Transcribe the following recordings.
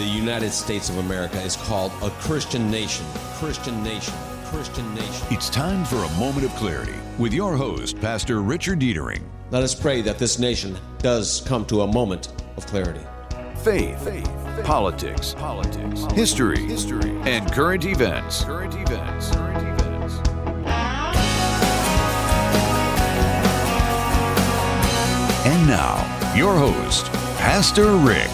the United States of America is called a Christian nation. Christian nation. Christian nation. It's time for a moment of clarity with your host, Pastor Richard Deitering. Let us pray that this nation does come to a moment of clarity. Faith. Politics. History. And current events. And now, your host, Pastor Rick.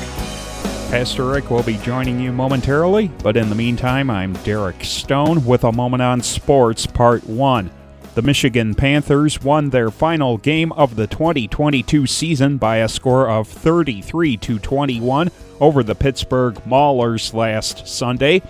Pastor Rick will be joining you momentarily, but in the meantime, I'm Derek Stone with a moment on sports, part one. The Michigan Panthers won their final game of the 2022 season by a score of 33-21 over the Pittsburgh Maulers last Sunday.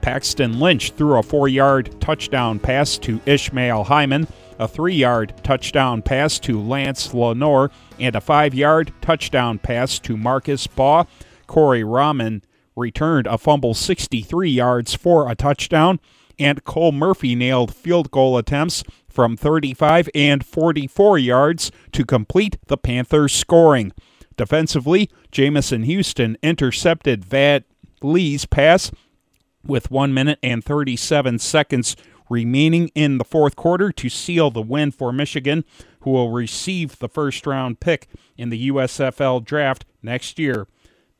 Paxton Lynch threw a 4-yard touchdown pass to Ishmael Hyman, a 3-yard touchdown pass to Lance Lenore, and a 5-yard touchdown pass to Marcus Baugh. Corey Rahman returned a fumble 63 yards for a touchdown, and Cole Murphy nailed field goal attempts from 35 and 44 yards to complete the Panthers' scoring. Defensively, Jamison Houston intercepted Vat Lee's pass with 1 minute and 37 seconds remaining in the fourth quarter to seal the win for Michigan, who will receive the first-round pick in the USFL draft next year.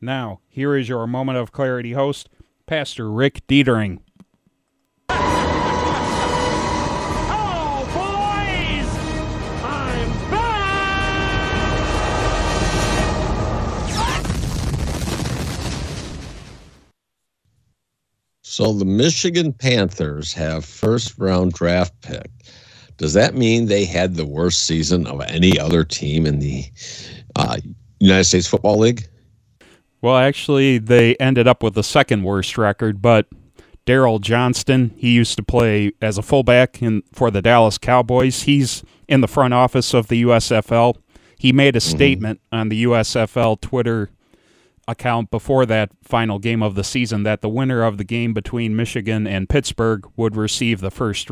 Now, here is your Moment of Clarity host, Pastor Rick Deitering. So the Michigan Panthers have first-round draft pick. Does that mean they had the worst season of any other team in the United States Football League? Well, actually, they ended up with the second-worst record, but Daryl Johnston, he used to play as a fullback for the Dallas Cowboys. He's in the front office of the USFL. He made a statement on the USFL Twitter account before that final game of the season that the winner of the game between Michigan and Pittsburgh would receive the first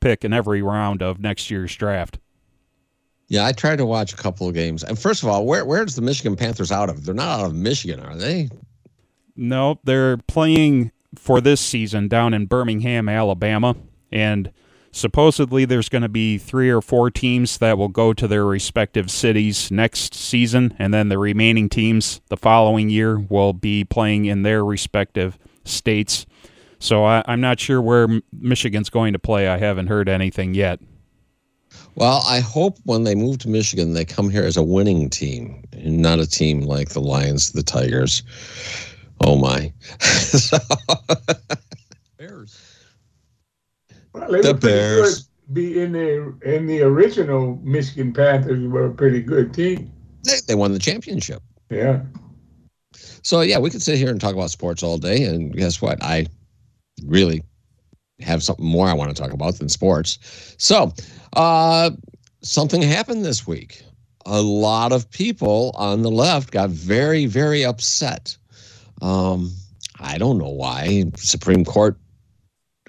pick in every round of next year's draft. Yeah, I tried to watch a couple of games. And first of all, where's the Michigan Panthers out of? They're not out of Michigan, are they? No, they're playing for this season down in Birmingham, Alabama, and supposedly there's going to be 3 or 4 teams that will go to their respective cities next season, and then the remaining teams the following year will be playing in their respective states. So I'm not sure where Michigan's going to play. I haven't heard anything yet. Well, I hope when they move to Michigan, they come here as a winning team and not a team like the Lions, the Tigers. Oh, my. Bears. Well, they the were Bears good. Be in the original Michigan Panthers were a pretty good team. They won the championship. Yeah. So yeah, we could sit here and talk about sports all day, and guess what? I really have something more I want to talk about than sports. So something happened this week. A lot of people on the left got very, very upset. I don't know why. Supreme Court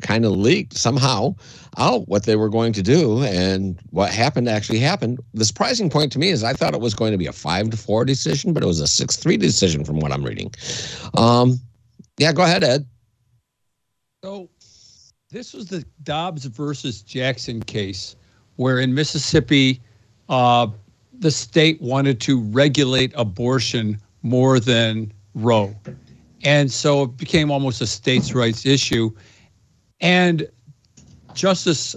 kind of leaked somehow out what they were going to do, and what happened. The surprising point to me is I thought it was going to be a 5-4 decision, but it was a 6-3 decision from what I'm reading. Yeah, go ahead, Ed. So this was the Dobbs versus Jackson case where in Mississippi, the state wanted to regulate abortion more than Roe. And so it became almost a states' rights issue. And Justice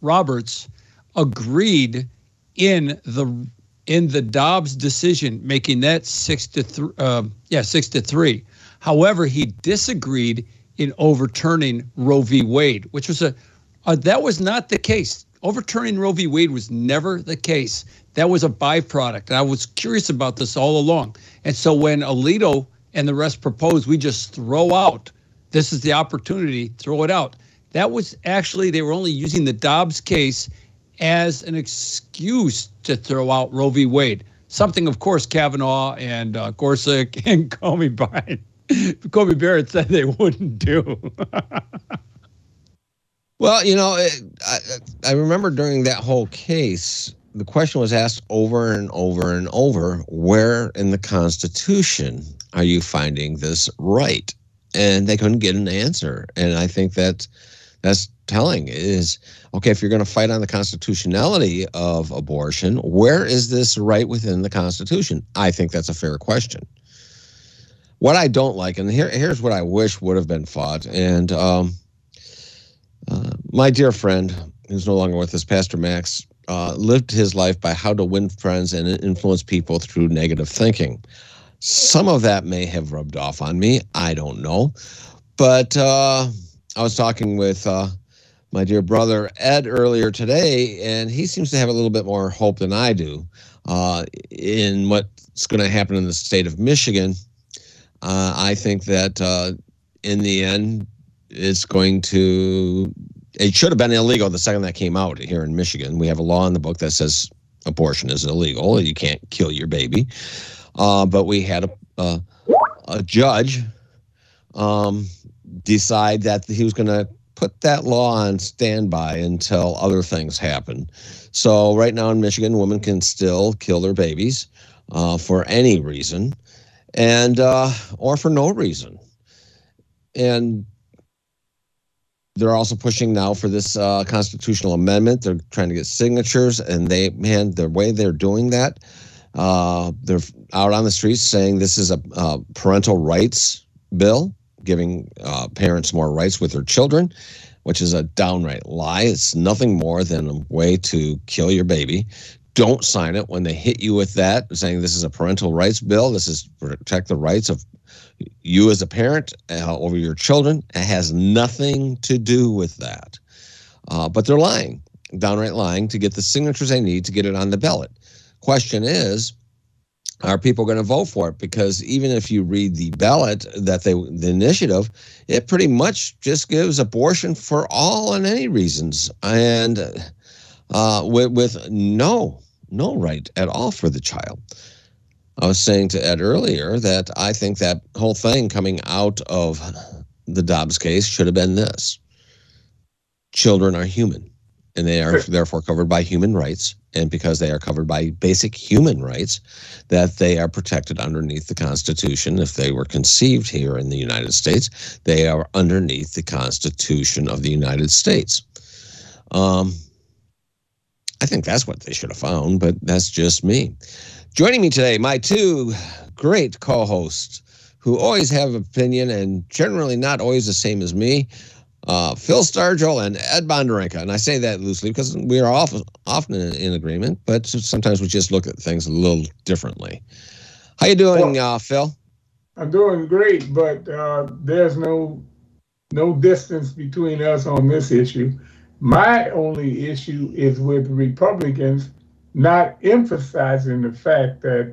Roberts agreed in the Dobbs decision, making that 6-3. However, he disagreed in overturning Roe v. Wade, which was that was not the case. Overturning Roe v. Wade was never the case. That was a byproduct. And I was curious about this all along. And so when Alito and the rest proposed, we just throw out. This is the opportunity, throw it out. That was actually, they were only using the Dobbs case as an excuse to throw out Roe v. Wade. Something, of course, Kavanaugh and Gorsuch and Comey Barrett said they wouldn't do. Well, I remember during that whole case, the question was asked over and over and over, where in the Constitution are you finding this right? And they couldn't get an answer. And I think that's telling is, okay, if you're going to fight on the constitutionality of abortion, where is this right within the Constitution? I think that's a fair question. What I don't like, and here's what I wish would have been fought, and my dear friend, who's no longer with us, Pastor Max, lived his life by how to win friends and influence people through negative thinking. Some of that may have rubbed off on me. I don't know. But I was talking with my dear brother Ed earlier today, and he seems to have a little bit more hope than I do in what's going to happen in the state of Michigan. I think that in the end, it should have been illegal the second that came out here in Michigan. We have a law in the book that says abortion is illegal. You can't kill your baby. But we had a judge decide that he was going to put that law on standby until other things happen. So right now in Michigan, women can still kill their babies for any reason and or for no reason. And they're also pushing now for this constitutional amendment. They're trying to get signatures, and the way they're doing that, they're out on the streets saying this is a parental rights bill, giving parents more rights with their children, which is a downright lie. It's nothing more than a way to kill your baby. Don't sign it. When they hit you with that, saying this is a parental rights bill, this is to protect the rights of you as a parent over your children. It has nothing to do with that. But they're lying, downright lying, to get the signatures they need to get it on the ballot. Question is, are people going to vote for it? Because even if you read the ballot, the initiative, it pretty much just gives abortion for all and any reasons, and with no right at all for the child. I was saying to Ed earlier that I think that whole thing coming out of the Dobbs case should have been this. Children are human, and they are therefore covered by human rights. And because they are covered by basic human rights, that they are protected underneath the Constitution. If they were conceived here in the United States, they are underneath the Constitution of the United States. I think that's what they should have found, but that's just me. Joining me today, my two great co-hosts who always have opinion and generally not always the same as me, Phil Stargel and Ed Bonderenka. And I say that loosely because we are often in agreement, but sometimes we just look at things a little differently. How you doing, Phil? I'm doing great, but there's no distance between us on this issue. My only issue is with Republicans not emphasizing the fact that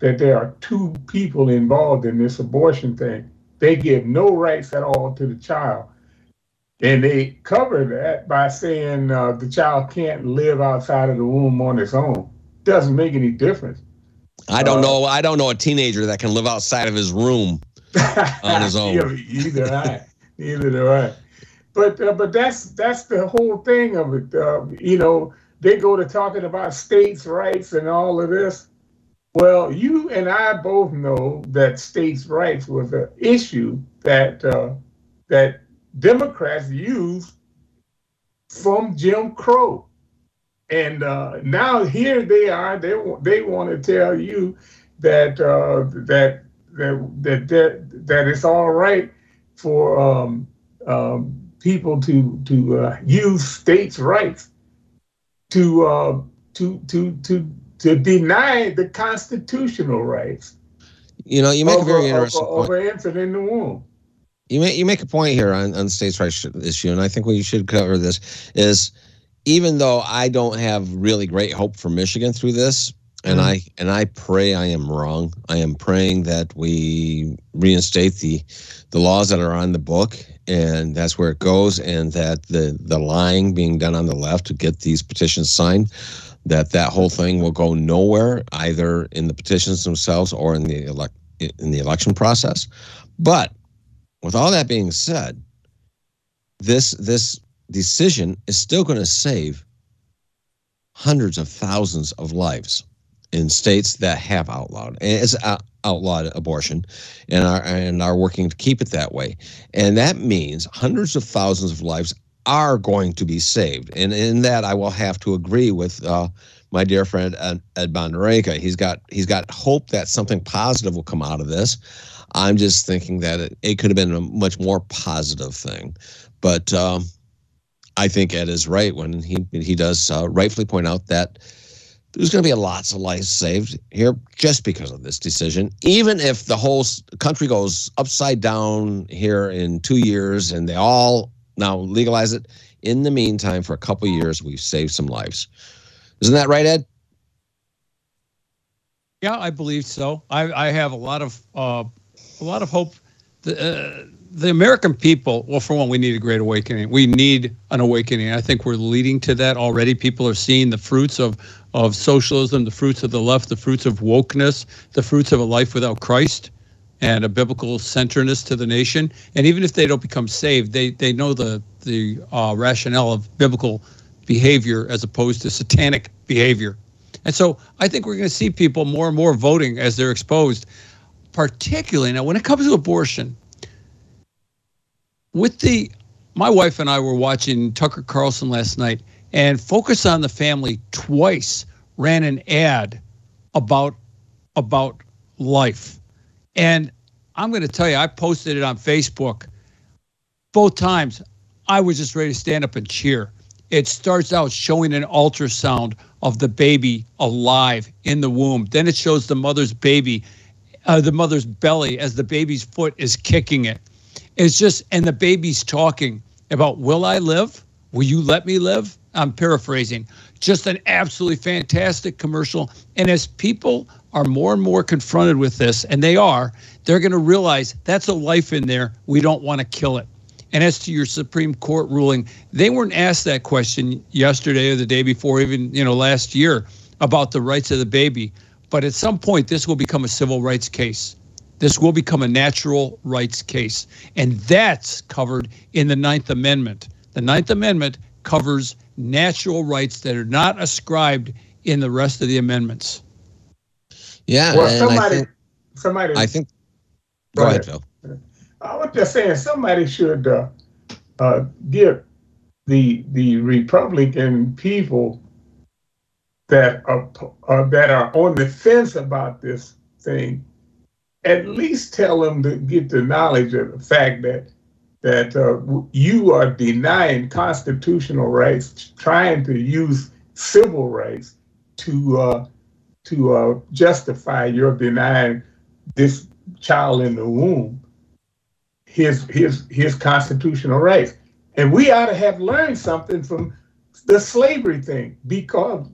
there are two people involved in this abortion thing. They give no rights at all to the child. And they cover that by saying the child can't live outside of the womb on its own. Doesn't make any difference. I don't know a teenager that can live outside of his room on his own. Neither do I. But that's the whole thing of it. They go to talking about states' rights and all of this. Well, you and I both know that states' rights was an issue that Democrats used from Jim Crow, and now here they are. They want to tell you that it's all right for people to use states' rights to deny the constitutional rights. You make a very interesting point. Over infant in the womb. You make a point here on the states' rights issue, and I think we should cover this, is even though I don't have really great hope for Michigan through this, and I pray I am wrong. I am praying that we reinstate the laws that are on the book, and that's where it goes, and that the lying being done on the left to get these petitions signed, that whole thing will go nowhere, either in the petitions themselves or in the election process. But with all that being said, this decision is still going to save hundreds of thousands of lives in states that have outlawed abortion and are working to keep it that way. And that means hundreds of thousands of lives are going to be saved. And in that, I will have to agree with my dear friend Ed Bonderenka. He's got hope that something positive will come out of this. I'm just thinking that it could have been a much more positive thing. But I think Ed is right when he does rightfully point out that there's going to be lots of lives saved here just because of this decision. Even if the whole country goes upside down here in 2 years and they all now legalize it, in the meantime, for a couple of years, we've saved some lives. Isn't that right, Ed? Yeah, I believe so. I have a lot of hope. The American people, well, for one, we need a great awakening. We need an awakening. I think we're leading to that already. People are seeing the fruits of socialism, the fruits of the left, the fruits of wokeness, the fruits of a life without Christ and a biblical centerness to the nation. And even if they don't become saved, they know the rationale of biblical behavior as opposed to satanic behavior. And so I think we're going to see people more and more voting as they're exposed, particularly now when it comes to abortion. My wife and I were watching Tucker Carlson last night, and Focus on the Family twice ran an ad about life. And I'm going to tell you, I posted it on Facebook. Both times, I was just ready to stand up and cheer. It starts out showing an ultrasound of the baby alive in the womb. Then it shows the mother's belly as the baby's foot is kicking it. It's just, and the baby's talking about, will I live? Will you let me live? I'm paraphrasing. Just an absolutely fantastic commercial. And as people are more and more confronted with this, and they're going to realize that's a life in there. We don't want to kill it. And as to your Supreme Court ruling, they weren't asked that question yesterday or the day before, even last year, about the rights of the baby. But at some point, this will become a civil rights case. This will become a natural rights case. And that's covered in the 9th Amendment. The 9th Amendment covers natural rights that are not ascribed in the rest of the amendments. Yeah. Well, I think go ahead, Phil. I was just saying somebody should give the Republican people that are on the fence about this thing, at least tell them to get the knowledge of the fact that you are denying constitutional rights, trying to use civil rights to justify your denying this child in the womb his constitutional rights. And we ought to have learned something from the slavery thing, because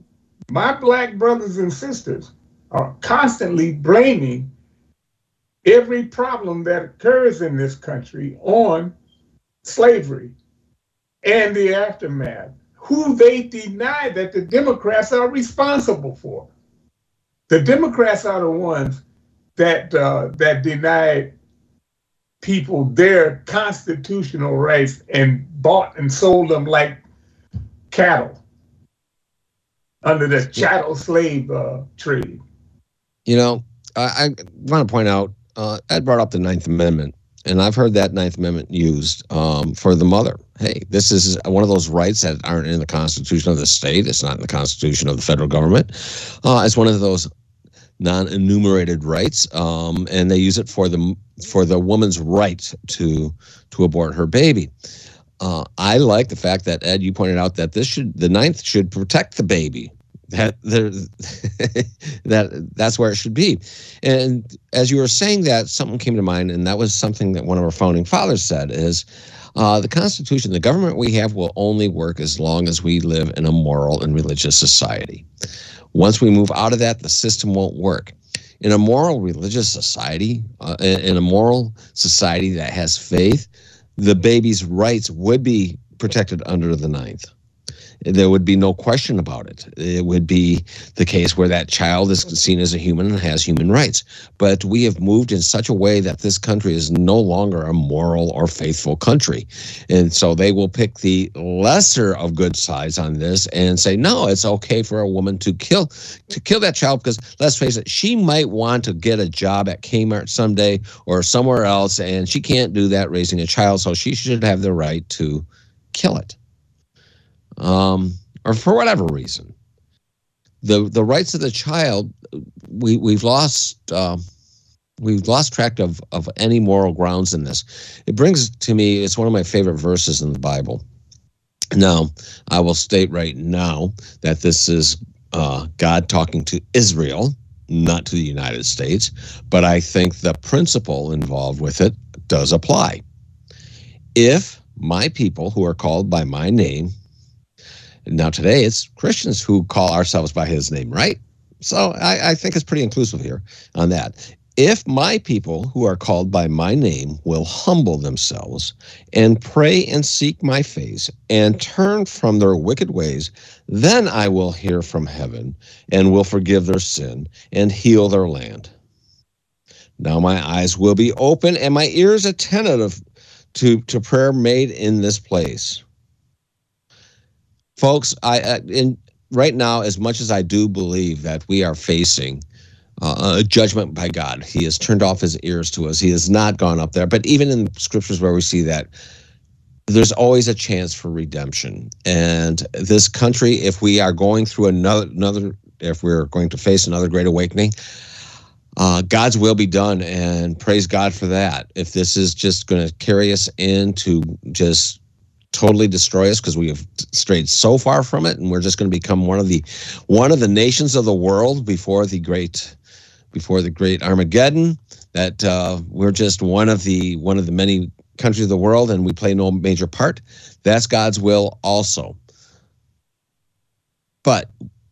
my black brothers and sisters are constantly blaming every problem that occurs in this country on slavery and the aftermath, who they deny that the Democrats are responsible for. The Democrats are the ones that denied people their constitutional rights and bought and sold them like cattle under the chattel slave trade. I want to point out, Ed brought up the 9th Amendment, and I've heard that 9th Amendment used for the mother. Hey, this is one of those rights that aren't in the Constitution of the state. It's not in the Constitution of the federal government. It's one of those non-enumerated rights, and they use it for the woman's right to abort her baby. I like the fact that, Ed, you pointed out that the 9th should protect the baby. That's where it should be. And as you were saying that, something came to mind, and that was something that one of our founding fathers said is, the Constitution, the government we have will only work as long as we live in a moral and religious society. Once we move out of that, the system won't work. In a moral religious society, in a moral society that has faith, the baby's rights would be protected under the 9th. there would be no question about it. It would be the case where that child is seen as a human and has human rights. But we have moved in such a way that this country is no longer a moral or faithful country. And so they will pick the lesser of good sides on this and say, no, it's okay for a woman to kill that child because, let's face it, she might want to get a job at Kmart someday or somewhere else, and she can't do that raising a child, so she should have the right to kill it. Or for whatever reason, the rights of the child, we've lost track of any moral grounds in this. It brings to me, it's one of my favorite verses in the Bible. Now, I will state right now that this is God talking to Israel, not to the United States, but I think the principle involved with it does apply. If my people who are called by my name, now today it's Christians who call ourselves by his name, right? So I think it's pretty inclusive here on that. If my people who are called by my name will humble themselves and pray and seek my face and turn from their wicked ways, then I will hear from heaven and will forgive their sin and heal their land. Now my eyes will be open and my ears attentive to prayer made in this place. Folks, right now, as much as I do believe that we are facing a judgment by God, he has turned off his ears to us. He has not gone up there. But even in the scriptures where we see that, there's always a chance for redemption. And this country, if we are going through if we're going to face another great awakening, God's will be done, and praise God for that. If this is just going to carry us into just totally destroy us because we have strayed so far from it, and we're just going to become one of the nations of the world before the great Armageddon, that we're just one of the many countries of the world, and we play no major part. That's God's will also. But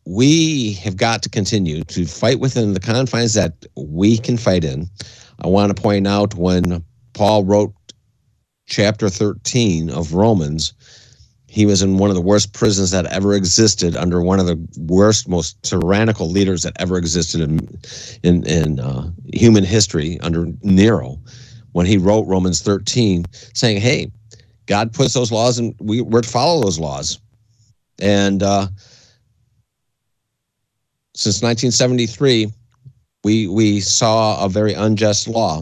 we have got to continue to fight within the confines that we can fight in. I want to point out when Paul wrote chapter 13 of Romans, he was in one of the worst prisons that ever existed under one of the worst, most tyrannical leaders that ever existed in human history, under Nero, when he wrote Romans 13, saying, hey, God puts those laws and we're to follow those laws. And since 1973, we saw a very unjust law.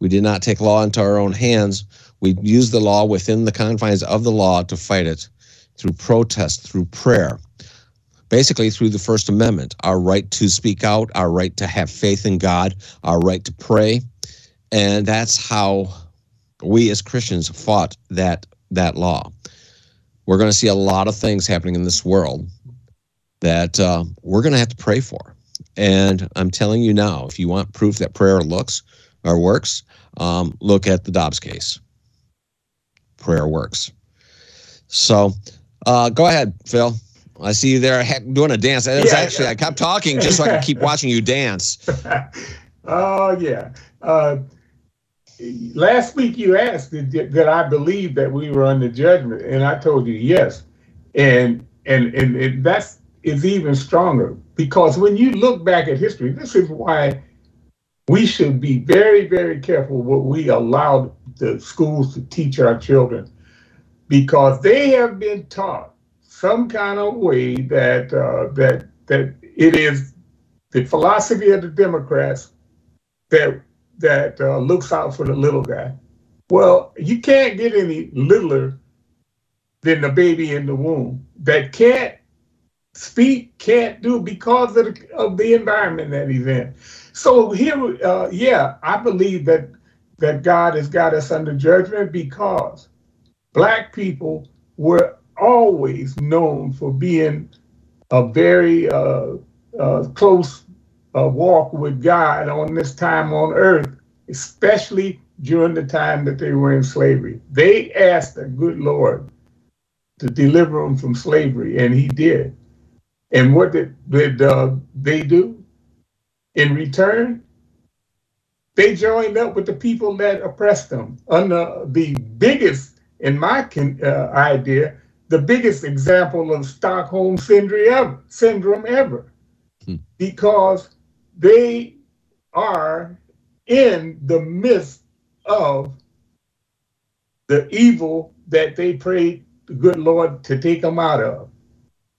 We did not take law into our own hands. We used the law within the confines of the law to fight it through protest, through prayer, basically through the First Amendment, our right to speak out, our right to have faith in God, our right to pray. And that's how we as Christians fought that law. We're going to see a lot of things happening in this world that we're going to have to pray for. And I'm telling you now, if you want proof that prayer works, look at the Dobbs case. Prayer works. So go ahead, Phil. I see you there doing a dance. I kept talking just so I could keep watching you dance. Oh, yeah. Last week you asked that I believed that we were under judgment, and I told you yes. And that's is even stronger, because when you look back at history, this is why we should be very, very careful what we allow the schools to teach our children, because they have been taught some kind of way that it is the philosophy of the Democrats that looks out for the little guy. Well, you can't get any littler than the baby in the womb that can't speak, can't do, because of the environment that he's in. So here, I believe that God has got us under judgment, because black people were always known for being a very close walk with God on this time on earth, especially during the time that they were in slavery. They asked the good Lord to deliver them from slavery, and he did. And what did they do? In return, they joined up with the people that oppressed them. Under the biggest, in my idea, the biggest example of Stockholm syndrome ever, because they are in the midst of the evil that they prayed the good Lord to take them out of.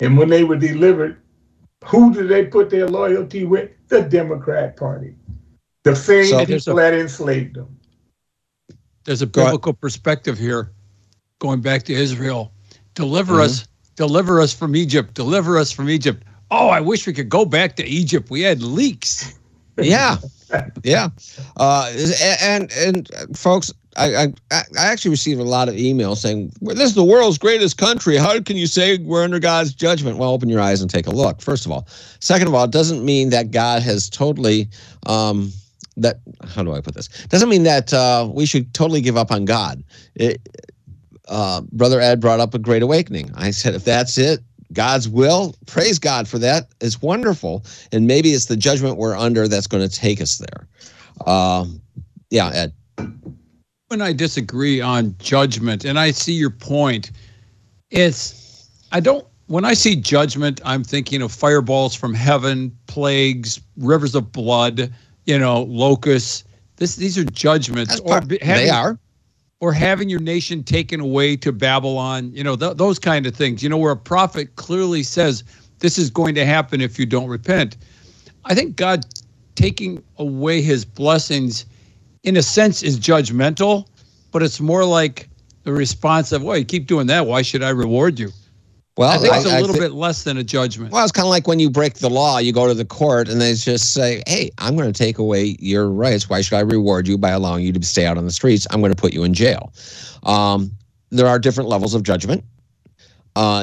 And when they were delivered, who did they put their loyalty with? The Democrat Party. The same people that enslaved them. There's a biblical perspective here, going back to Israel. Deliver us from Egypt, deliver us from Egypt. Oh, I wish we could go back to Egypt. We had leaks. Yeah. And folks, I actually received a lot of emails saying, this is the world's greatest country. How can you say we're under God's judgment? Well, open your eyes and take a look, first of all. Second of all, it doesn't mean that God has totally, doesn't mean that we should totally give up on God. Brother Ed brought up a great awakening. I said, if that's it, God's will, praise God for that. It's wonderful. And maybe it's the judgment we're under that's going to take us there. Ed. When I disagree on judgment, and I see your point, when I see judgment, I'm thinking of fireballs from heaven, plagues, rivers of blood, locusts. These are judgments. Or having your nation taken away to Babylon, those kind of things, where a prophet clearly says, this is going to happen if you don't repent. I think God taking away his blessings, in a sense, is judgmental, but it's more like the response of, well, you keep doing that, why should I reward you? Well, I think it's a little bit less than a judgment. Well, it's kind of like when you break the law, you go to the court and they just say, hey, I'm going to take away your rights. Why should I reward you by allowing you to stay out on the streets? I'm going to put you in jail. There are different levels of judgment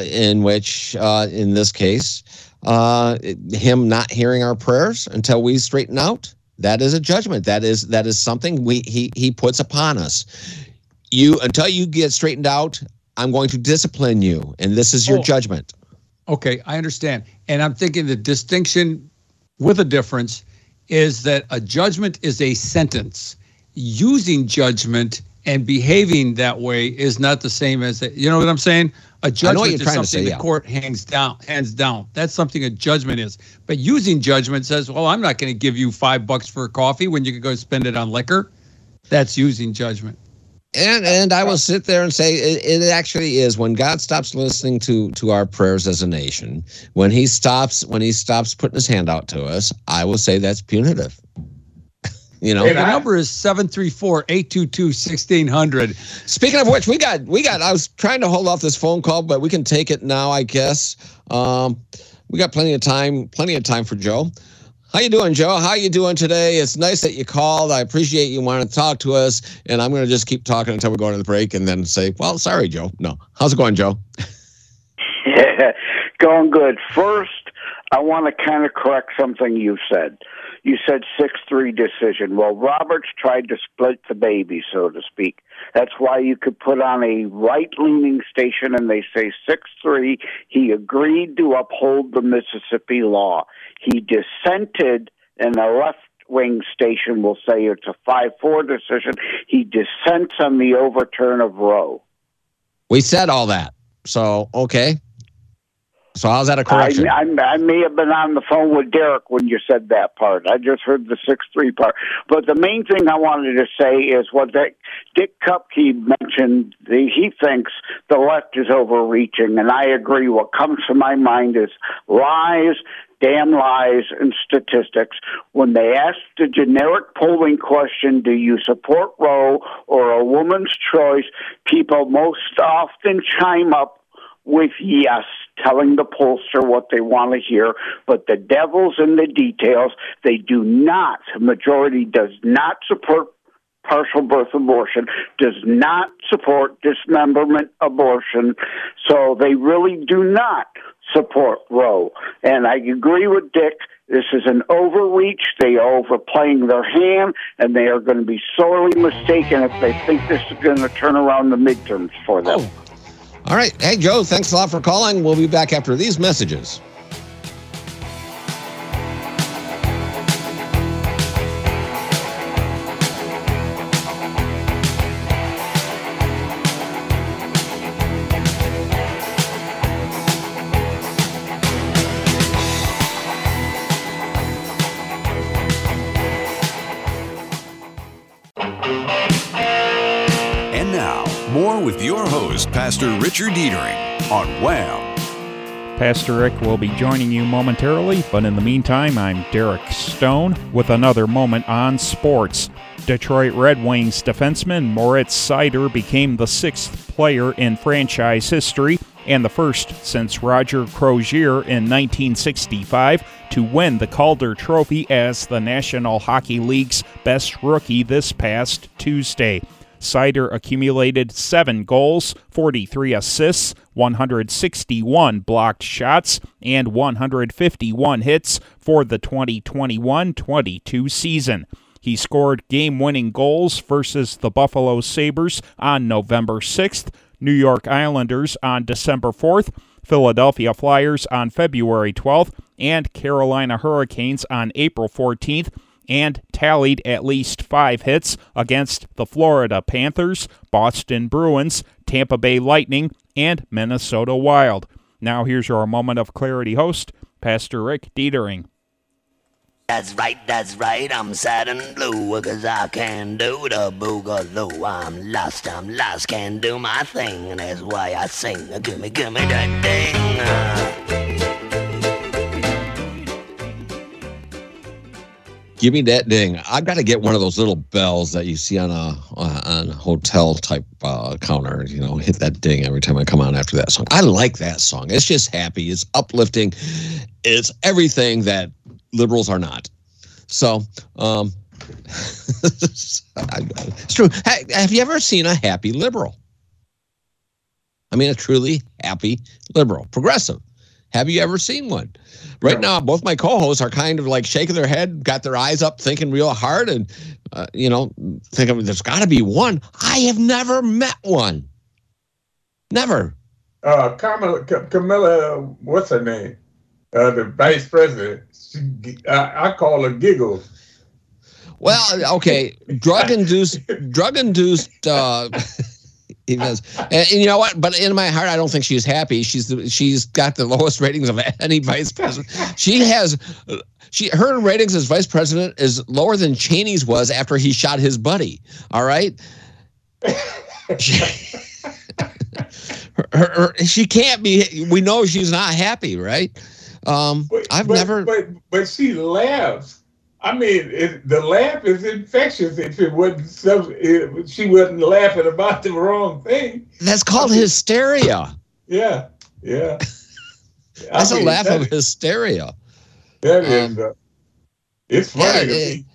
in which, in this case, him not hearing our prayers until we straighten out. That is a judgment. That is something he puts upon us. Until you get straightened out, I'm going to discipline you, and this is your judgment. Okay, I understand. And I'm thinking the distinction with a difference is that a judgment is a sentence. Using judgment and behaving that way is not the same as you know what I'm saying? A judgment is something the court hands down. That's something a judgment is. But using judgment says, well, I'm not going to give you $5 for a coffee when you can go spend it on liquor. That's using judgment. And I will sit there and say it actually is when God stops listening to our prayers as a nation, when he stops putting his hand out to us, I will say that's punitive. The number is 734-822-1600. Speaking of which, we got I was trying to hold off this phone call, but we can take it now, I guess. We got plenty of time for Joe. How you doing, Joe? How you doing today? It's nice that you called. I appreciate you wanting to talk to us, and I'm going to just keep talking until we go to the break and then say, well, sorry, Joe. No. How's it going, Joe? Yeah, going good. First, I want to kind of correct something you said. You said 6-3 decision. Well, Roberts tried to split the baby, so to speak. That's why you could put on a right-leaning station and they say 6-3. He agreed to uphold the Mississippi law. He dissented, and the left-wing station will say it's a 5-4 decision. He dissents on the overturn of Roe. We said all that. So, okay. So how's that a correction? I may have been on the phone with Derek when you said that part. I just heard the 6-3 part. But the main thing I wanted to say is what Dick Kupke mentioned. He thinks the left is overreaching, and I agree. What comes to my mind is lies, damn lies, and statistics. When they asked the generic polling question, do you support Roe or a woman's choice, people most often chime up with yes, telling the pollster what they want to hear, but the devil's in the details. They do not, majority does not support partial birth abortion, does not support dismemberment abortion, so they really do not support Roe. And I agree with Dick, this is an overreach, they are overplaying their hand, and they are going to be sorely mistaken if they think this is going to turn around the midterms for them. All right. Hey, Joe, thanks a lot for calling. We'll be back after these messages. with your host, Pastor Richard Deitering, on WHAM! Pastor Rick will be joining you momentarily, but in the meantime, I'm Derek Stone with another moment on sports. Detroit Red Wings defenseman Moritz Seider became the sixth player in franchise history and the first since Roger Crozier in 1965 to win the Calder Trophy as the National Hockey League's best rookie this past Tuesday. Seider accumulated 7 goals, 43 assists, 161 blocked shots, and 151 hits for the 2021-22 season. He scored game-winning goals versus the Buffalo Sabres on November 6th, New York Islanders on December 4th, Philadelphia Flyers on February 12th, and Carolina Hurricanes on April 14th, and tallied at least 5 hits against the Florida Panthers, Boston Bruins, Tampa Bay Lightning, and Minnesota Wild. Now here's your Moment of Clarity host, Pastor Rick Deitering. That's right, I'm sad and blue, 'cause I can't do the boogaloo. I'm lost, can't do my thing, and that's why I sing. Gimme that ding. Give me that ding. I've got to get one of those little bells that you see on a hotel type counter, you know, hit that ding every time I come on after that song. I like that song. It's just happy. It's uplifting. It's everything that liberals are not. So, it's true. Have you ever seen a happy liberal? I mean, a truly happy liberal, progressive. Have you ever seen one? Right now, both my co-hosts are kind of like shaking their head, got their eyes up, thinking real hard, and, thinking there's got to be one. I have never met one. Never. Kamala, what's her name? The vice president, I call her Giggles. Well, okay, drug-induced events. And you know what? But in my heart, I don't think she's happy. She's got the lowest ratings of any vice president. Her ratings as vice president is lower than Cheney's was after he shot his buddy. All right. She can't be. We know she's not happy, right? But she laughs. I mean, the laugh is infectious. If it wasn't, she wasn't laughing about the wrong thing. That's called hysteria. Yeah. That's a laugh of hysteria. That is. It's funny to me.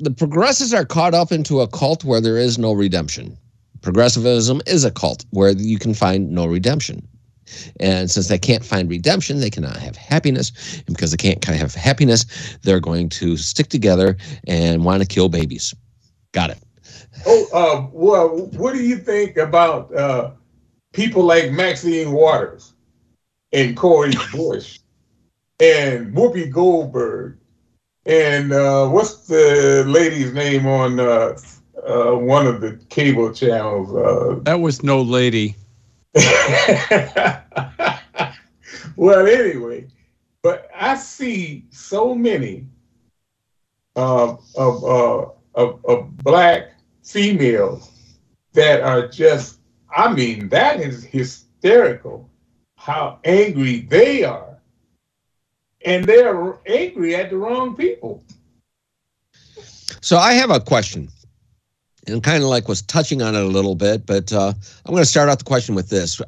The progressives are caught up into a cult where there is no redemption. Progressivism is a cult where you can find no redemption. And since they can't find redemption, they cannot have happiness. And because they can't have happiness, they're going to stick together and want to kill babies. Got it. Well, what do you think about people like Maxine Waters and Cori Bush and Whoopi Goldberg and what's the lady's name on one of the cable channels? That was no lady. Well, anyway, but I see so many of black females that are just, I mean, that is hysterical how angry they are. And they're angry at the wrong people. So I have a question. And kind of like was touching on it a little bit, but I'm going to start out the question with this.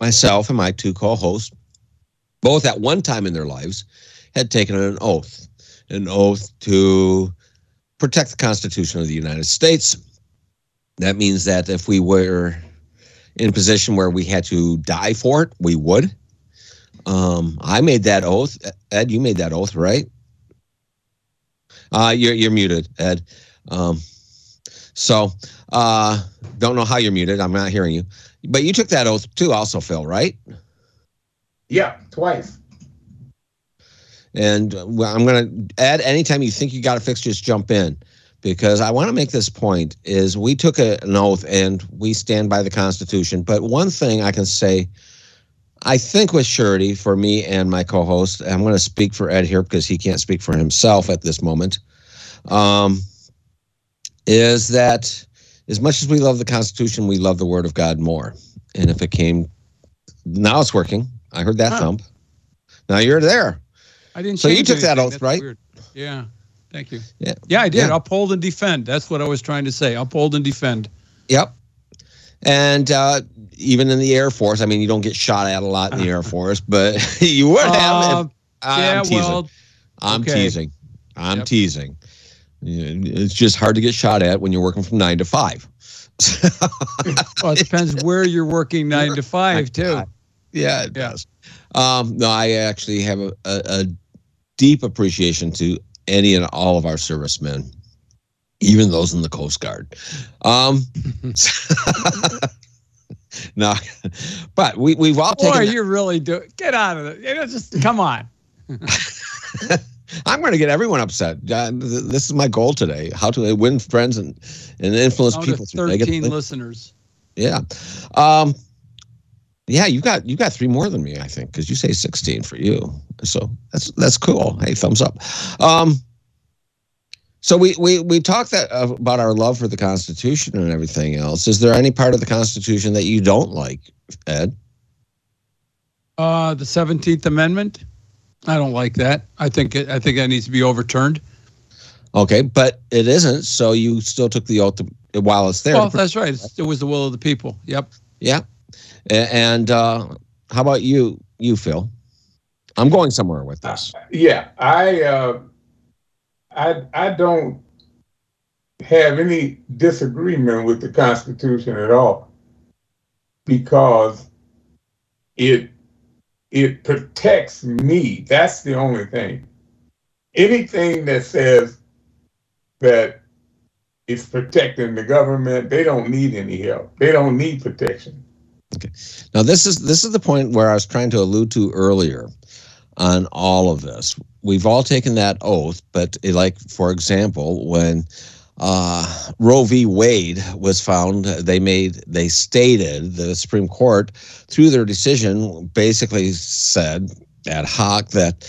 Myself and my 2 co-hosts, both at one time in their lives, had taken an oath to protect the Constitution of the United States. That means that if we were in a position where we had to die for it, we would. I made that oath. Ed, you made that oath, right? You're muted, Ed. So, don't know how you're muted. I'm not hearing you. But you took that oath too also, Phil, right? Yeah, twice. And I'm going to add, anytime you think you got it fixed, just jump in. Because I want to make this point is we took an oath and we stand by the Constitution. But one thing I can say, I think with surety for me and my co-host, I'm going to speak for Ed here because he can't speak for himself at this moment. Is that as much as we love the Constitution, we love the Word of God more. And if it came, now it's working. I heard that thump. Now you're there. I didn't. So you took that oath, right? Weird. Yeah. Thank you. Yeah, I did. Yeah. Uphold and defend. That's what I was trying to say. Uphold and defend. Yep. And even in the Air Force, I mean, you don't get shot at a lot in the Air Force, but you would have. I'm teasing. It's just hard to get shot at when you're working from 9 to 5. Well, it depends where you're working 9 to 5 too. Yeah, it does. No, I actually have a deep appreciation to any and all of our servicemen, even those in the Coast Guard. No, but we've all taken. Boy, you really do. Get out of it. You know, just come on. I'm going to get everyone upset. This is my goal today: how to win friends and influence people through 13 listeners. Yeah, yeah. You got 3 more than me, I think, because you say 16 for you. So that's cool. Hey, thumbs up. So we talked about our love for the Constitution and everything else. Is there any part of the Constitution that you don't like, Ed? The 17th Amendment. I don't like that. I think that needs to be overturned. Okay, but it isn't. So you still took the oath while it's there. Well, that's right. It was the will of the people. Yep. Yeah. And how about you, Phil? I'm going somewhere with this. Yeah, I don't have any disagreement with the Constitution at all, because it protects me. That's the only thing. Anything that says that it's protecting the government, they don't need any help. They don't need protection. Okay. Now this is the point where I was trying to allude to earlier on all of this. We've all taken that oath, but like, for example, when Roe v. Wade was found, they stated, the Supreme Court through their decision basically said ad hoc that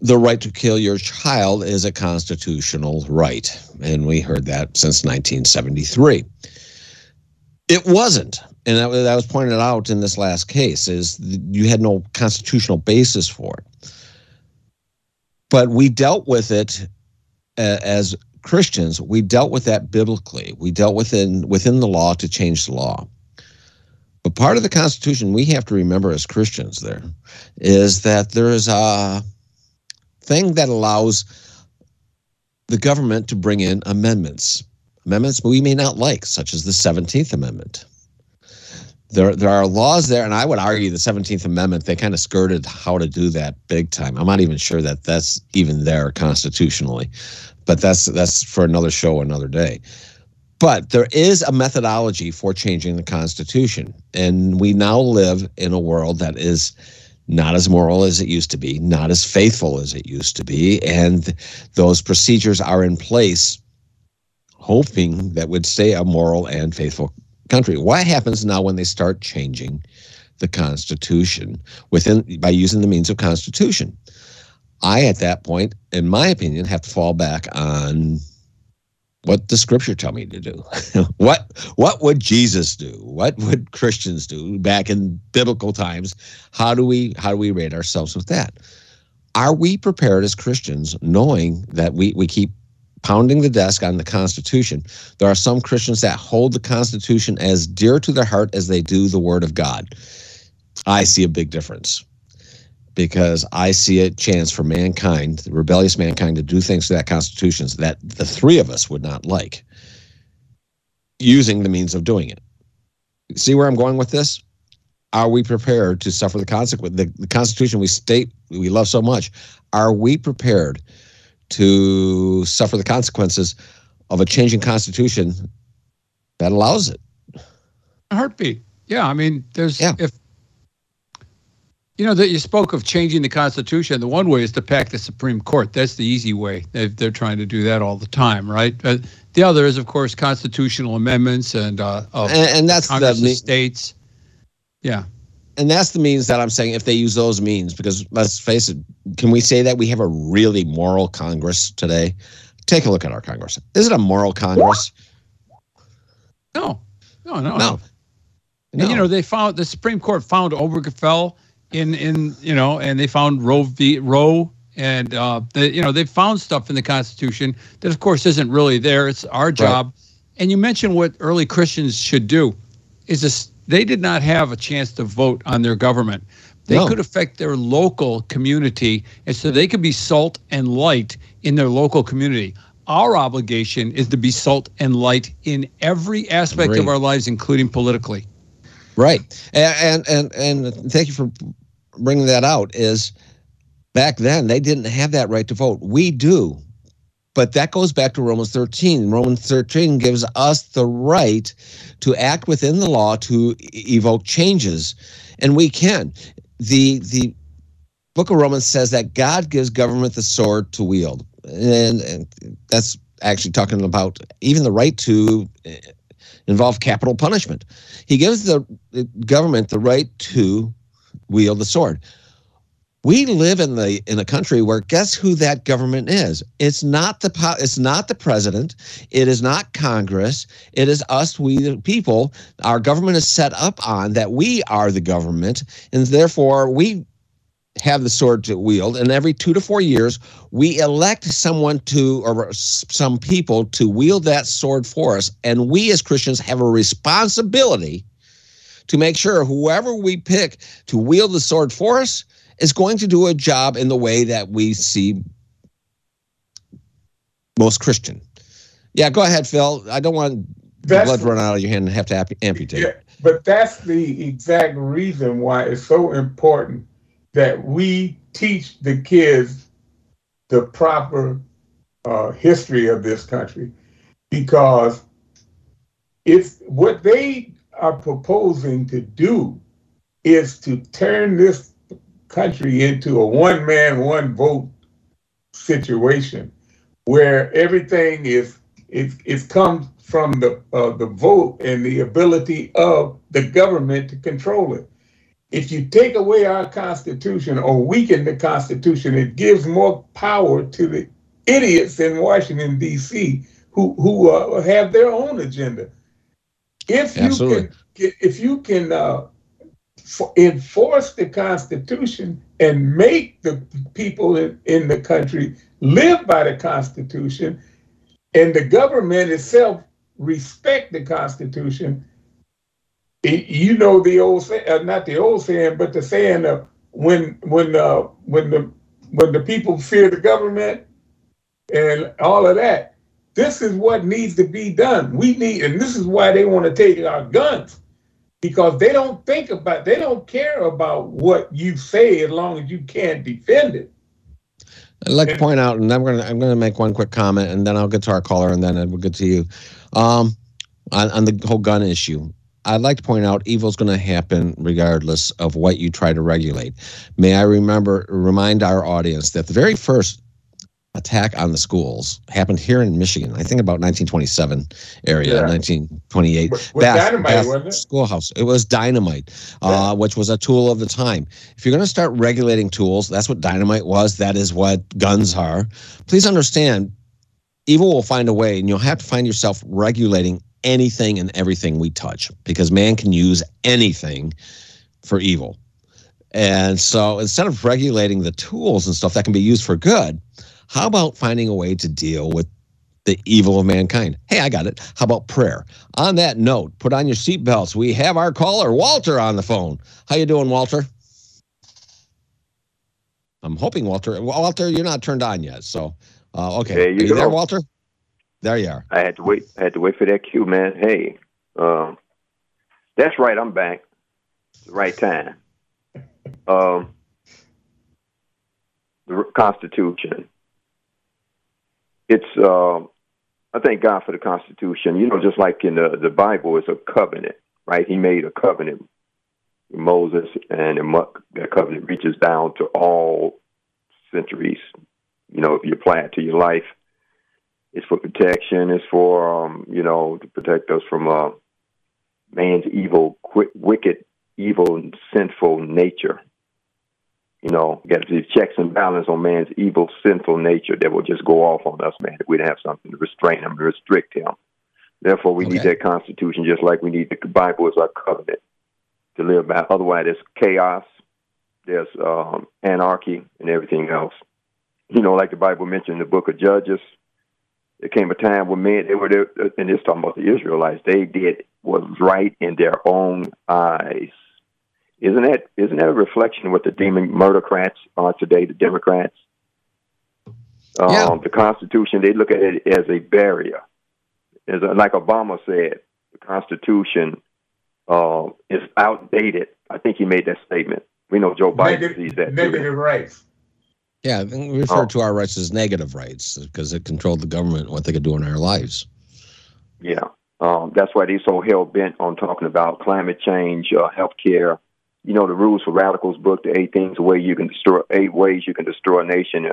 the right to kill your child is a constitutional right, and we heard that since 1973. It wasn't, and that was pointed out in this last case, is you had no constitutional basis for it. But we dealt with it as Christians, we dealt with that biblically. We dealt within the law to change the law. But part of the Constitution we have to remember as Christians there is that there is a thing that allows the government to bring in amendments. Amendments we may not like, such as the 17th Amendment. There are laws there, and I would argue the 17th Amendment, they kind of skirted how to do that big time. I'm not even sure that that's even there constitutionally. But that's for another show, another day. But there is a methodology for changing the Constitution. And we now live in a world that is not as moral as it used to be, not as faithful as it used to be. And those procedures are in place hoping that would stay a moral and faithful country. What happens now when they start changing the Constitution by using the means of Constitution? I, at that point, in my opinion, have to fall back on what the Scripture tell me to do. What would Jesus do? What would Christians do back in biblical times? How do we rate ourselves with that? Are we prepared as Christians, knowing that we keep pounding the desk on the Constitution? There are some Christians that hold the Constitution as dear to their heart as they do the Word of God. I see a big difference, because I see a chance for mankind, the rebellious mankind, to do things to that Constitution that the 3 of us would not like, using the means of doing it. See where I'm going with this? Are we prepared to suffer the consequence? The Constitution we love so much, are we prepared to suffer the consequences of a changing Constitution that allows it? A heartbeat. Yeah, I mean, you know, that you spoke of changing the Constitution. The one way is to pack the Supreme Court. That's the easy way. They're trying to do that all the time, right? The other is, of course, constitutional amendments and that's Congress of states. Yeah. And that's the means that I'm saying, if they use those means, because let's face it, can we say that we have a really moral Congress today? Take a look at our Congress. Is it a moral Congress? No. And, you know, they found, the Supreme Court found Obergefell in you know, and they found Roe. And, you know, they found stuff in the Constitution that, of course, isn't really there. It's our job. Right. And you mentioned what early Christians should do is this. They did not have a chance to vote on their government. They could affect their local community. And so they could be salt and light in their local community. Our obligation is to be salt and light in every aspect of our lives, including politically. Right. And thank you for bringing that out, is back then they didn't have that right to vote. We do. But that goes back to Romans 13. Romans 13 gives us the right to act within the law to evoke changes, and we can. The book of Romans says that God gives government the sword to wield, and that's actually talking about even the right to involve capital punishment. He gives the government the right to wield the sword. We live in a country where guess who that government is? It's not the president. It is not Congress. It is us, we the people. Our government is set up on that we are the government, and therefore we have the sword to wield. And every 2 to 4 years, we elect someone to, or some people to wield that sword for us. And we as Christians have a responsibility to make sure whoever we pick to wield the sword for us is going to do a job in the way that we see most Christian. Yeah, go ahead, Phil. I don't want the blood to run out of your hand and have to amputate. Yeah, but that's the exact reason why it's so important that we teach the kids the proper history of this country, because it's what they are proposing to do is to turn this country into a one-man, one-vote situation where everything is it comes from the vote and the ability of the government to control it. If you take away our Constitution or weaken the Constitution, it gives more power to the idiots in Washington, D.C. who have their own agenda. If you can enforce the Constitution and make the people in the country live by the Constitution, and the government itself respect the Constitution, you know the old not the old saying, but the saying of when the people fear the government and all of that. This is what needs to be done. We need, and this is why they want to take our guns. Because they don't care about what you say as long as you can't defend it. I'd like to point out, and I'm gonna make one quick comment, and then I'll get to our caller, and then we'll get to you. On the whole gun issue, I'd like to point out evil's going to happen regardless of what you try to regulate. May I remind our audience that the very first attack on the schools happened here in Michigan, I think about 1927 area, 1928. Dynamite, wasn't it? Schoolhouse. It was dynamite, which was a tool of the time. If you're going to start regulating tools, that's what dynamite was. That is what guns are. Please understand, evil will find a way, and you'll have to find yourself regulating anything and everything we touch, because man can use anything for evil. And so instead of regulating the tools and stuff that can be used for good, how about finding a way to deal with the evil of mankind? Hey, I got it. How about prayer? On that note, put on your seatbelts. We have our caller, Walter, on the phone. How you doing, Walter? I'm hoping, Walter, you're not turned on yet. So, okay. There you go. There, Walter? There you are. I had to wait for that cue, man. Hey, that's right. I'm back. It's the right time. The Constitution. It's I thank God for the Constitution. You know, just like in the Bible, it's a covenant, right? He made a covenant with Moses, and that covenant reaches down to all centuries. You know, if you apply it to your life, it's for protection. It's for to protect us from man's evil, wicked, evil, and sinful nature. You know, got these checks and balance on man's evil, sinful nature that will just go off on us, man, if we don't have something to restrain him, to restrict him. Therefore, we need that Constitution just like we need the Bible as our covenant to live by. Otherwise, there's chaos, there's anarchy, and everything else. You know, like the Bible mentioned in the book of Judges, there came a time when men, they were there, and it's talking about the Israelites, they did what was right in their own eyes. Isn't that a reflection of what the democrats are today, the Democrats? The Constitution, they look at it as a barrier. Like Obama said, the Constitution is outdated. I think he made that statement. We know Joe Biden sees that. Negative rights. Yeah, we refer to our rights as negative rights because it controlled the government and what they could do in our lives. Yeah, that's why they're so hell-bent on talking about climate change, health care. You know, the Rules for Radicals book, the 8 ways you can destroy a nation,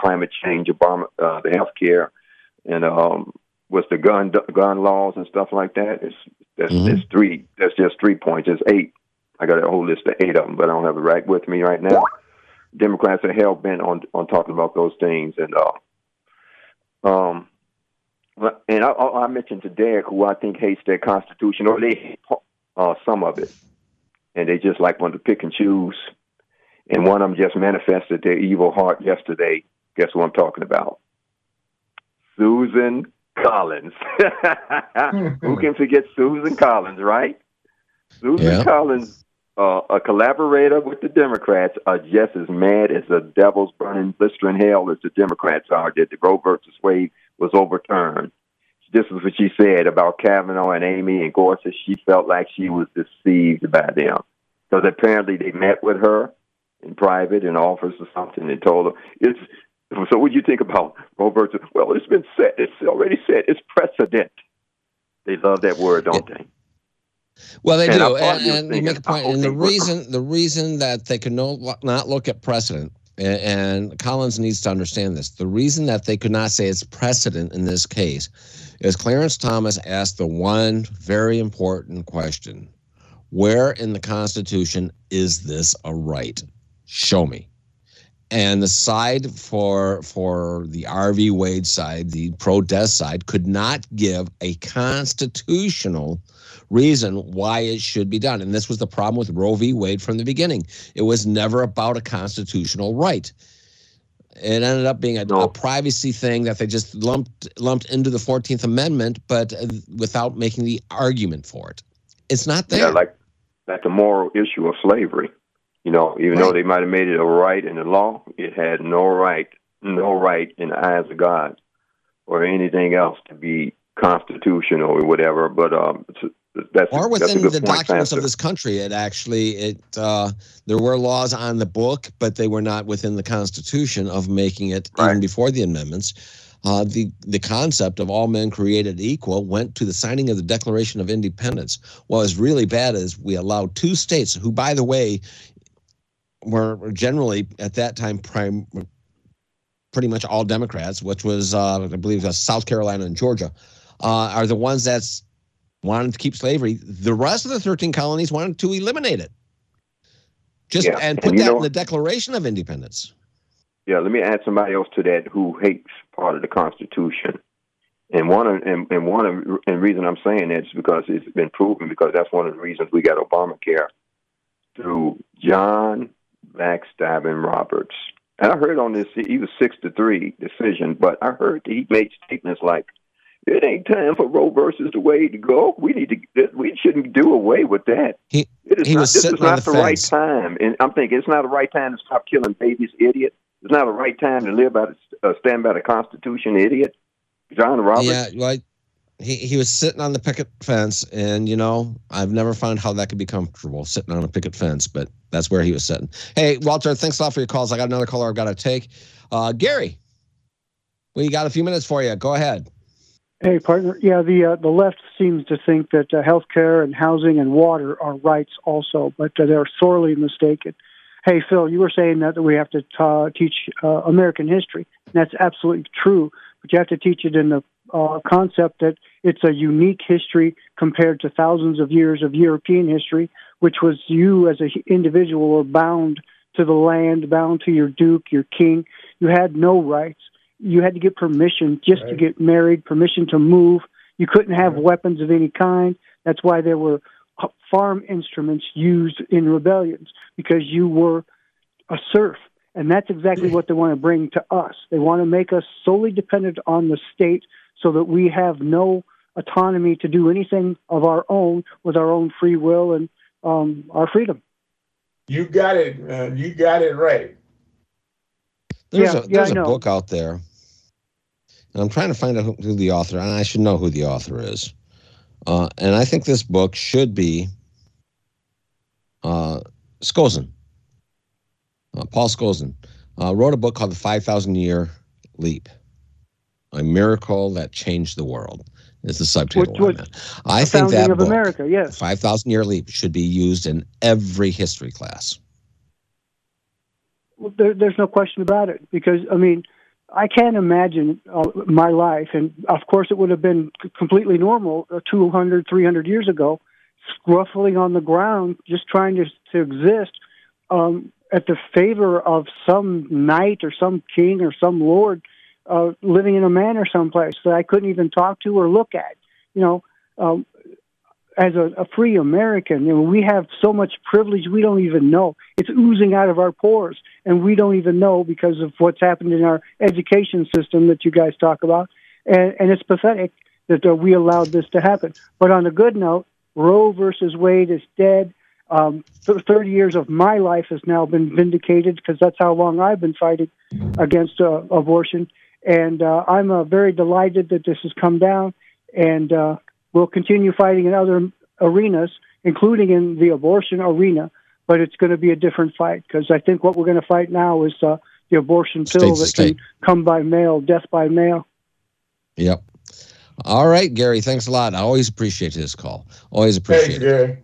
climate change, Obama, the health care, and what's the gun laws and stuff like that. That's just 3 points. It's 8. I got a whole list of 8 of them, but I don't have it right with me right now. Democrats are hell bent on talking about those things, and I mentioned to Derek, who I think hates their Constitution, or they hate some of it, and they just like want to pick and choose. And one of them just manifested their evil heart yesterday. Guess what I'm talking about? Susan Collins. Who can forget Susan Collins, right? Susan Collins. A collaborator with the Democrats are just as mad as the devil's burning, blistering hell as the Democrats are that the Roe versus Wade was overturned. This is what she said about Kavanaugh and Amy and Gorsuch. She felt like she was deceived by them because apparently they met with her in private in office or something and told her. So what do you think about Roe versus? Well, it's been said. It's already said. It's precedent. They love that word, don't they? Well, they do, and you make a point. And the reason that they could not look at precedent, and Collins needs to understand this, the reason that they could not say it's precedent in this case is Clarence Thomas asked the one very important question: where in the Constitution is this a right? Show me. And the side for the RV Wade side, the pro-death side, could not give a constitutional reason why it should be done. And this was the problem with Roe v. Wade from the beginning. It was never about a constitutional right. It ended up being a privacy thing that they just lumped into the 14th Amendment, but without making the argument for it. It's not there. Yeah, like the moral issue of slavery. You know, even though they might have made it a right in the law, it had no right in the eyes of God or anything else to be constitutional or whatever. But that's a good point, documents of this country. It actually, there were laws on the book, but they were not within the Constitution of making it even before the amendments. The concept of all men created equal went to the signing of the Declaration of Independence. What was really bad is we allowed two states who, by the way, were generally at that time pretty much all Democrats, which was I believe South Carolina and Georgia, are the ones that wanted to keep slavery. The rest of the 13 colonies wanted to eliminate it, and put that in the Declaration of Independence. Yeah, let me add somebody else to that who hates part of the Constitution, and the reason I'm saying that is because it's been proven, because that's one of the reasons we got Obamacare through John backstabbing Roberts. And I heard on this, he was 6-3 decision, but I heard that he made statements like, it ain't time for Roe versus the way to go. We shouldn't do away with that. This is not the right time. And I'm thinking it's not the right time to stop killing babies, idiot. It's not the right time to stand by the Constitution, idiot. John Roberts. Yeah, He was sitting on the picket fence, and, you know, I've never found how that could be comfortable, sitting on a picket fence, but that's where he was sitting. Hey, Walter, thanks a lot for your calls. I got another caller I've got to take. Gary, we got a few minutes for you. Go ahead. Hey, partner. Yeah, the left seems to think that health care and housing and water are rights also, but they're sorely mistaken. Hey, Phil, you were saying that we have to teach American history, and that's absolutely true, but you have to teach it in the concept that it's a unique history compared to thousands of years of European history, which was you as an individual were bound to the land, bound to your duke, your king. You had no rights. You had to get permission just to get married, permission to move. You couldn't have weapons of any kind. That's why there were farm instruments used in rebellions, because you were a serf. And that's exactly what they want to bring to us. They want to make us solely dependent on the state so that we have no autonomy to do anything of our own with our own free will and our freedom. You got it. You got it right. There's a book out there, and I'm trying to find out who the author, and I should know who the author is. And I think this book should be Skosin. Paul Skosin wrote a book called The 5,000-Year Leap, A Miracle That Changed the World. Is the subtitle on that. I think that book, America, yes. 5,000-Year Leap, should be used in every history class. Well, there's no question about it, because, I mean, I can't imagine my life, and of course it would have been completely normal 200, 300 years ago, scruffling on the ground, just trying to exist at the favor of some knight or some king or some lord, living in a manor someplace that I couldn't even talk to or look at. You know, as a free American, you know, we have so much privilege we don't even know. It's oozing out of our pores, and we don't even know because of what's happened in our education system that you guys talk about. And it's pathetic that we allowed this to happen. But on a good note, Roe versus Wade is dead. 30 years of my life has now been vindicated, because that's how long I've been fighting against abortion. And I'm very delighted that this has come down, and we'll continue fighting in other arenas, including in the abortion arena, but it's going to be a different fight, because I think what we're going to fight now is the abortion pill that can come by mail, death by mail. Yep. All right, Gary, thanks a lot. I always appreciate this call. Always appreciate it. Gary.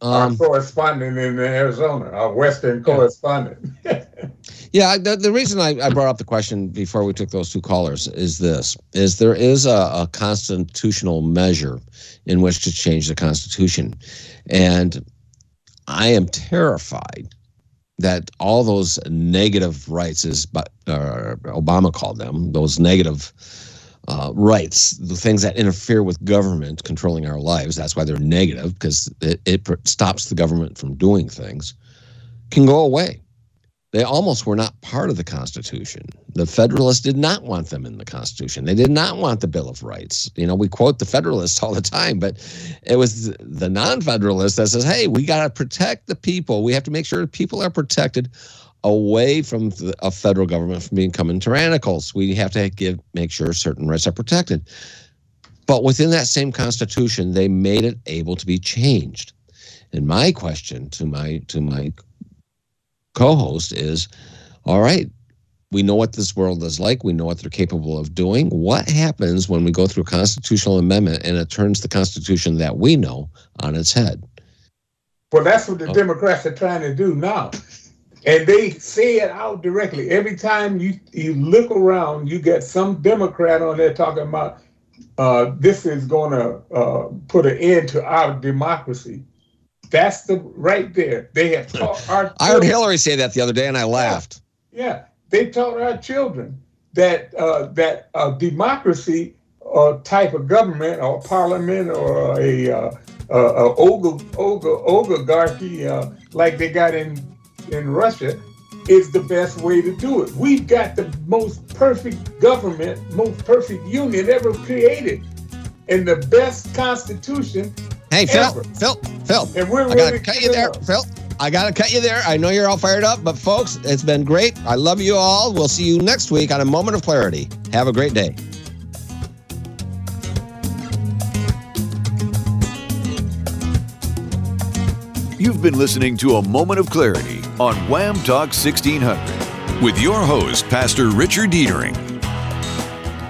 Our correspondent in Arizona, our Western correspondent. Yeah, the reason I brought up the question before we took those two callers is this, is there is a constitutional measure in which to change the Constitution. And I am terrified that all those negative rights, as Obama called them, those negative rights, the things that interfere with government controlling our lives, that's why they're negative, because it stops the government from doing things, can go away. They almost were not part of the Constitution. The Federalists did not want them in the Constitution. They did not want the Bill of Rights. You know, we quote the Federalists all the time, but it was the non-Federalist that says, hey, we got to protect the people. We have to make sure people are protected away from a federal government from becoming tyrannical. So we have to make sure certain rights are protected. But within that same Constitution, they made it able to be changed. And my question to my co-host is, all right, we know what this world is like. We know what they're capable of doing. What happens when we go through a constitutional amendment and it turns the Constitution that we know on its head? Well, that's what the Democrats are trying to do now. And they say it out directly. Every time you look around, you get some Democrat on there talking about this is going to put an end to our democracy. That's right there. They have taught our children. I heard Hillary say that the other day, and I laughed. Yeah. They taught our children that that democracy or type of government or parliament or a oligarchy like they got in Russia is the best way to do it. We've got the most perfect government, most perfect union ever created, and the best Constitution. Hey, ever. Phil, and we're I gotta cut you there, up. Phil. I gotta cut you there. I know you're all fired up, but folks, it's been great. I love you all. We'll see you next week on A Moment of Clarity. Have a great day. You've been listening to A Moment of Clarity on Wham Talk 1600 with your host, Pastor Richard Deitering.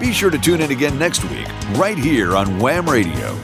Be sure to tune in again next week, right here on Wham Radio.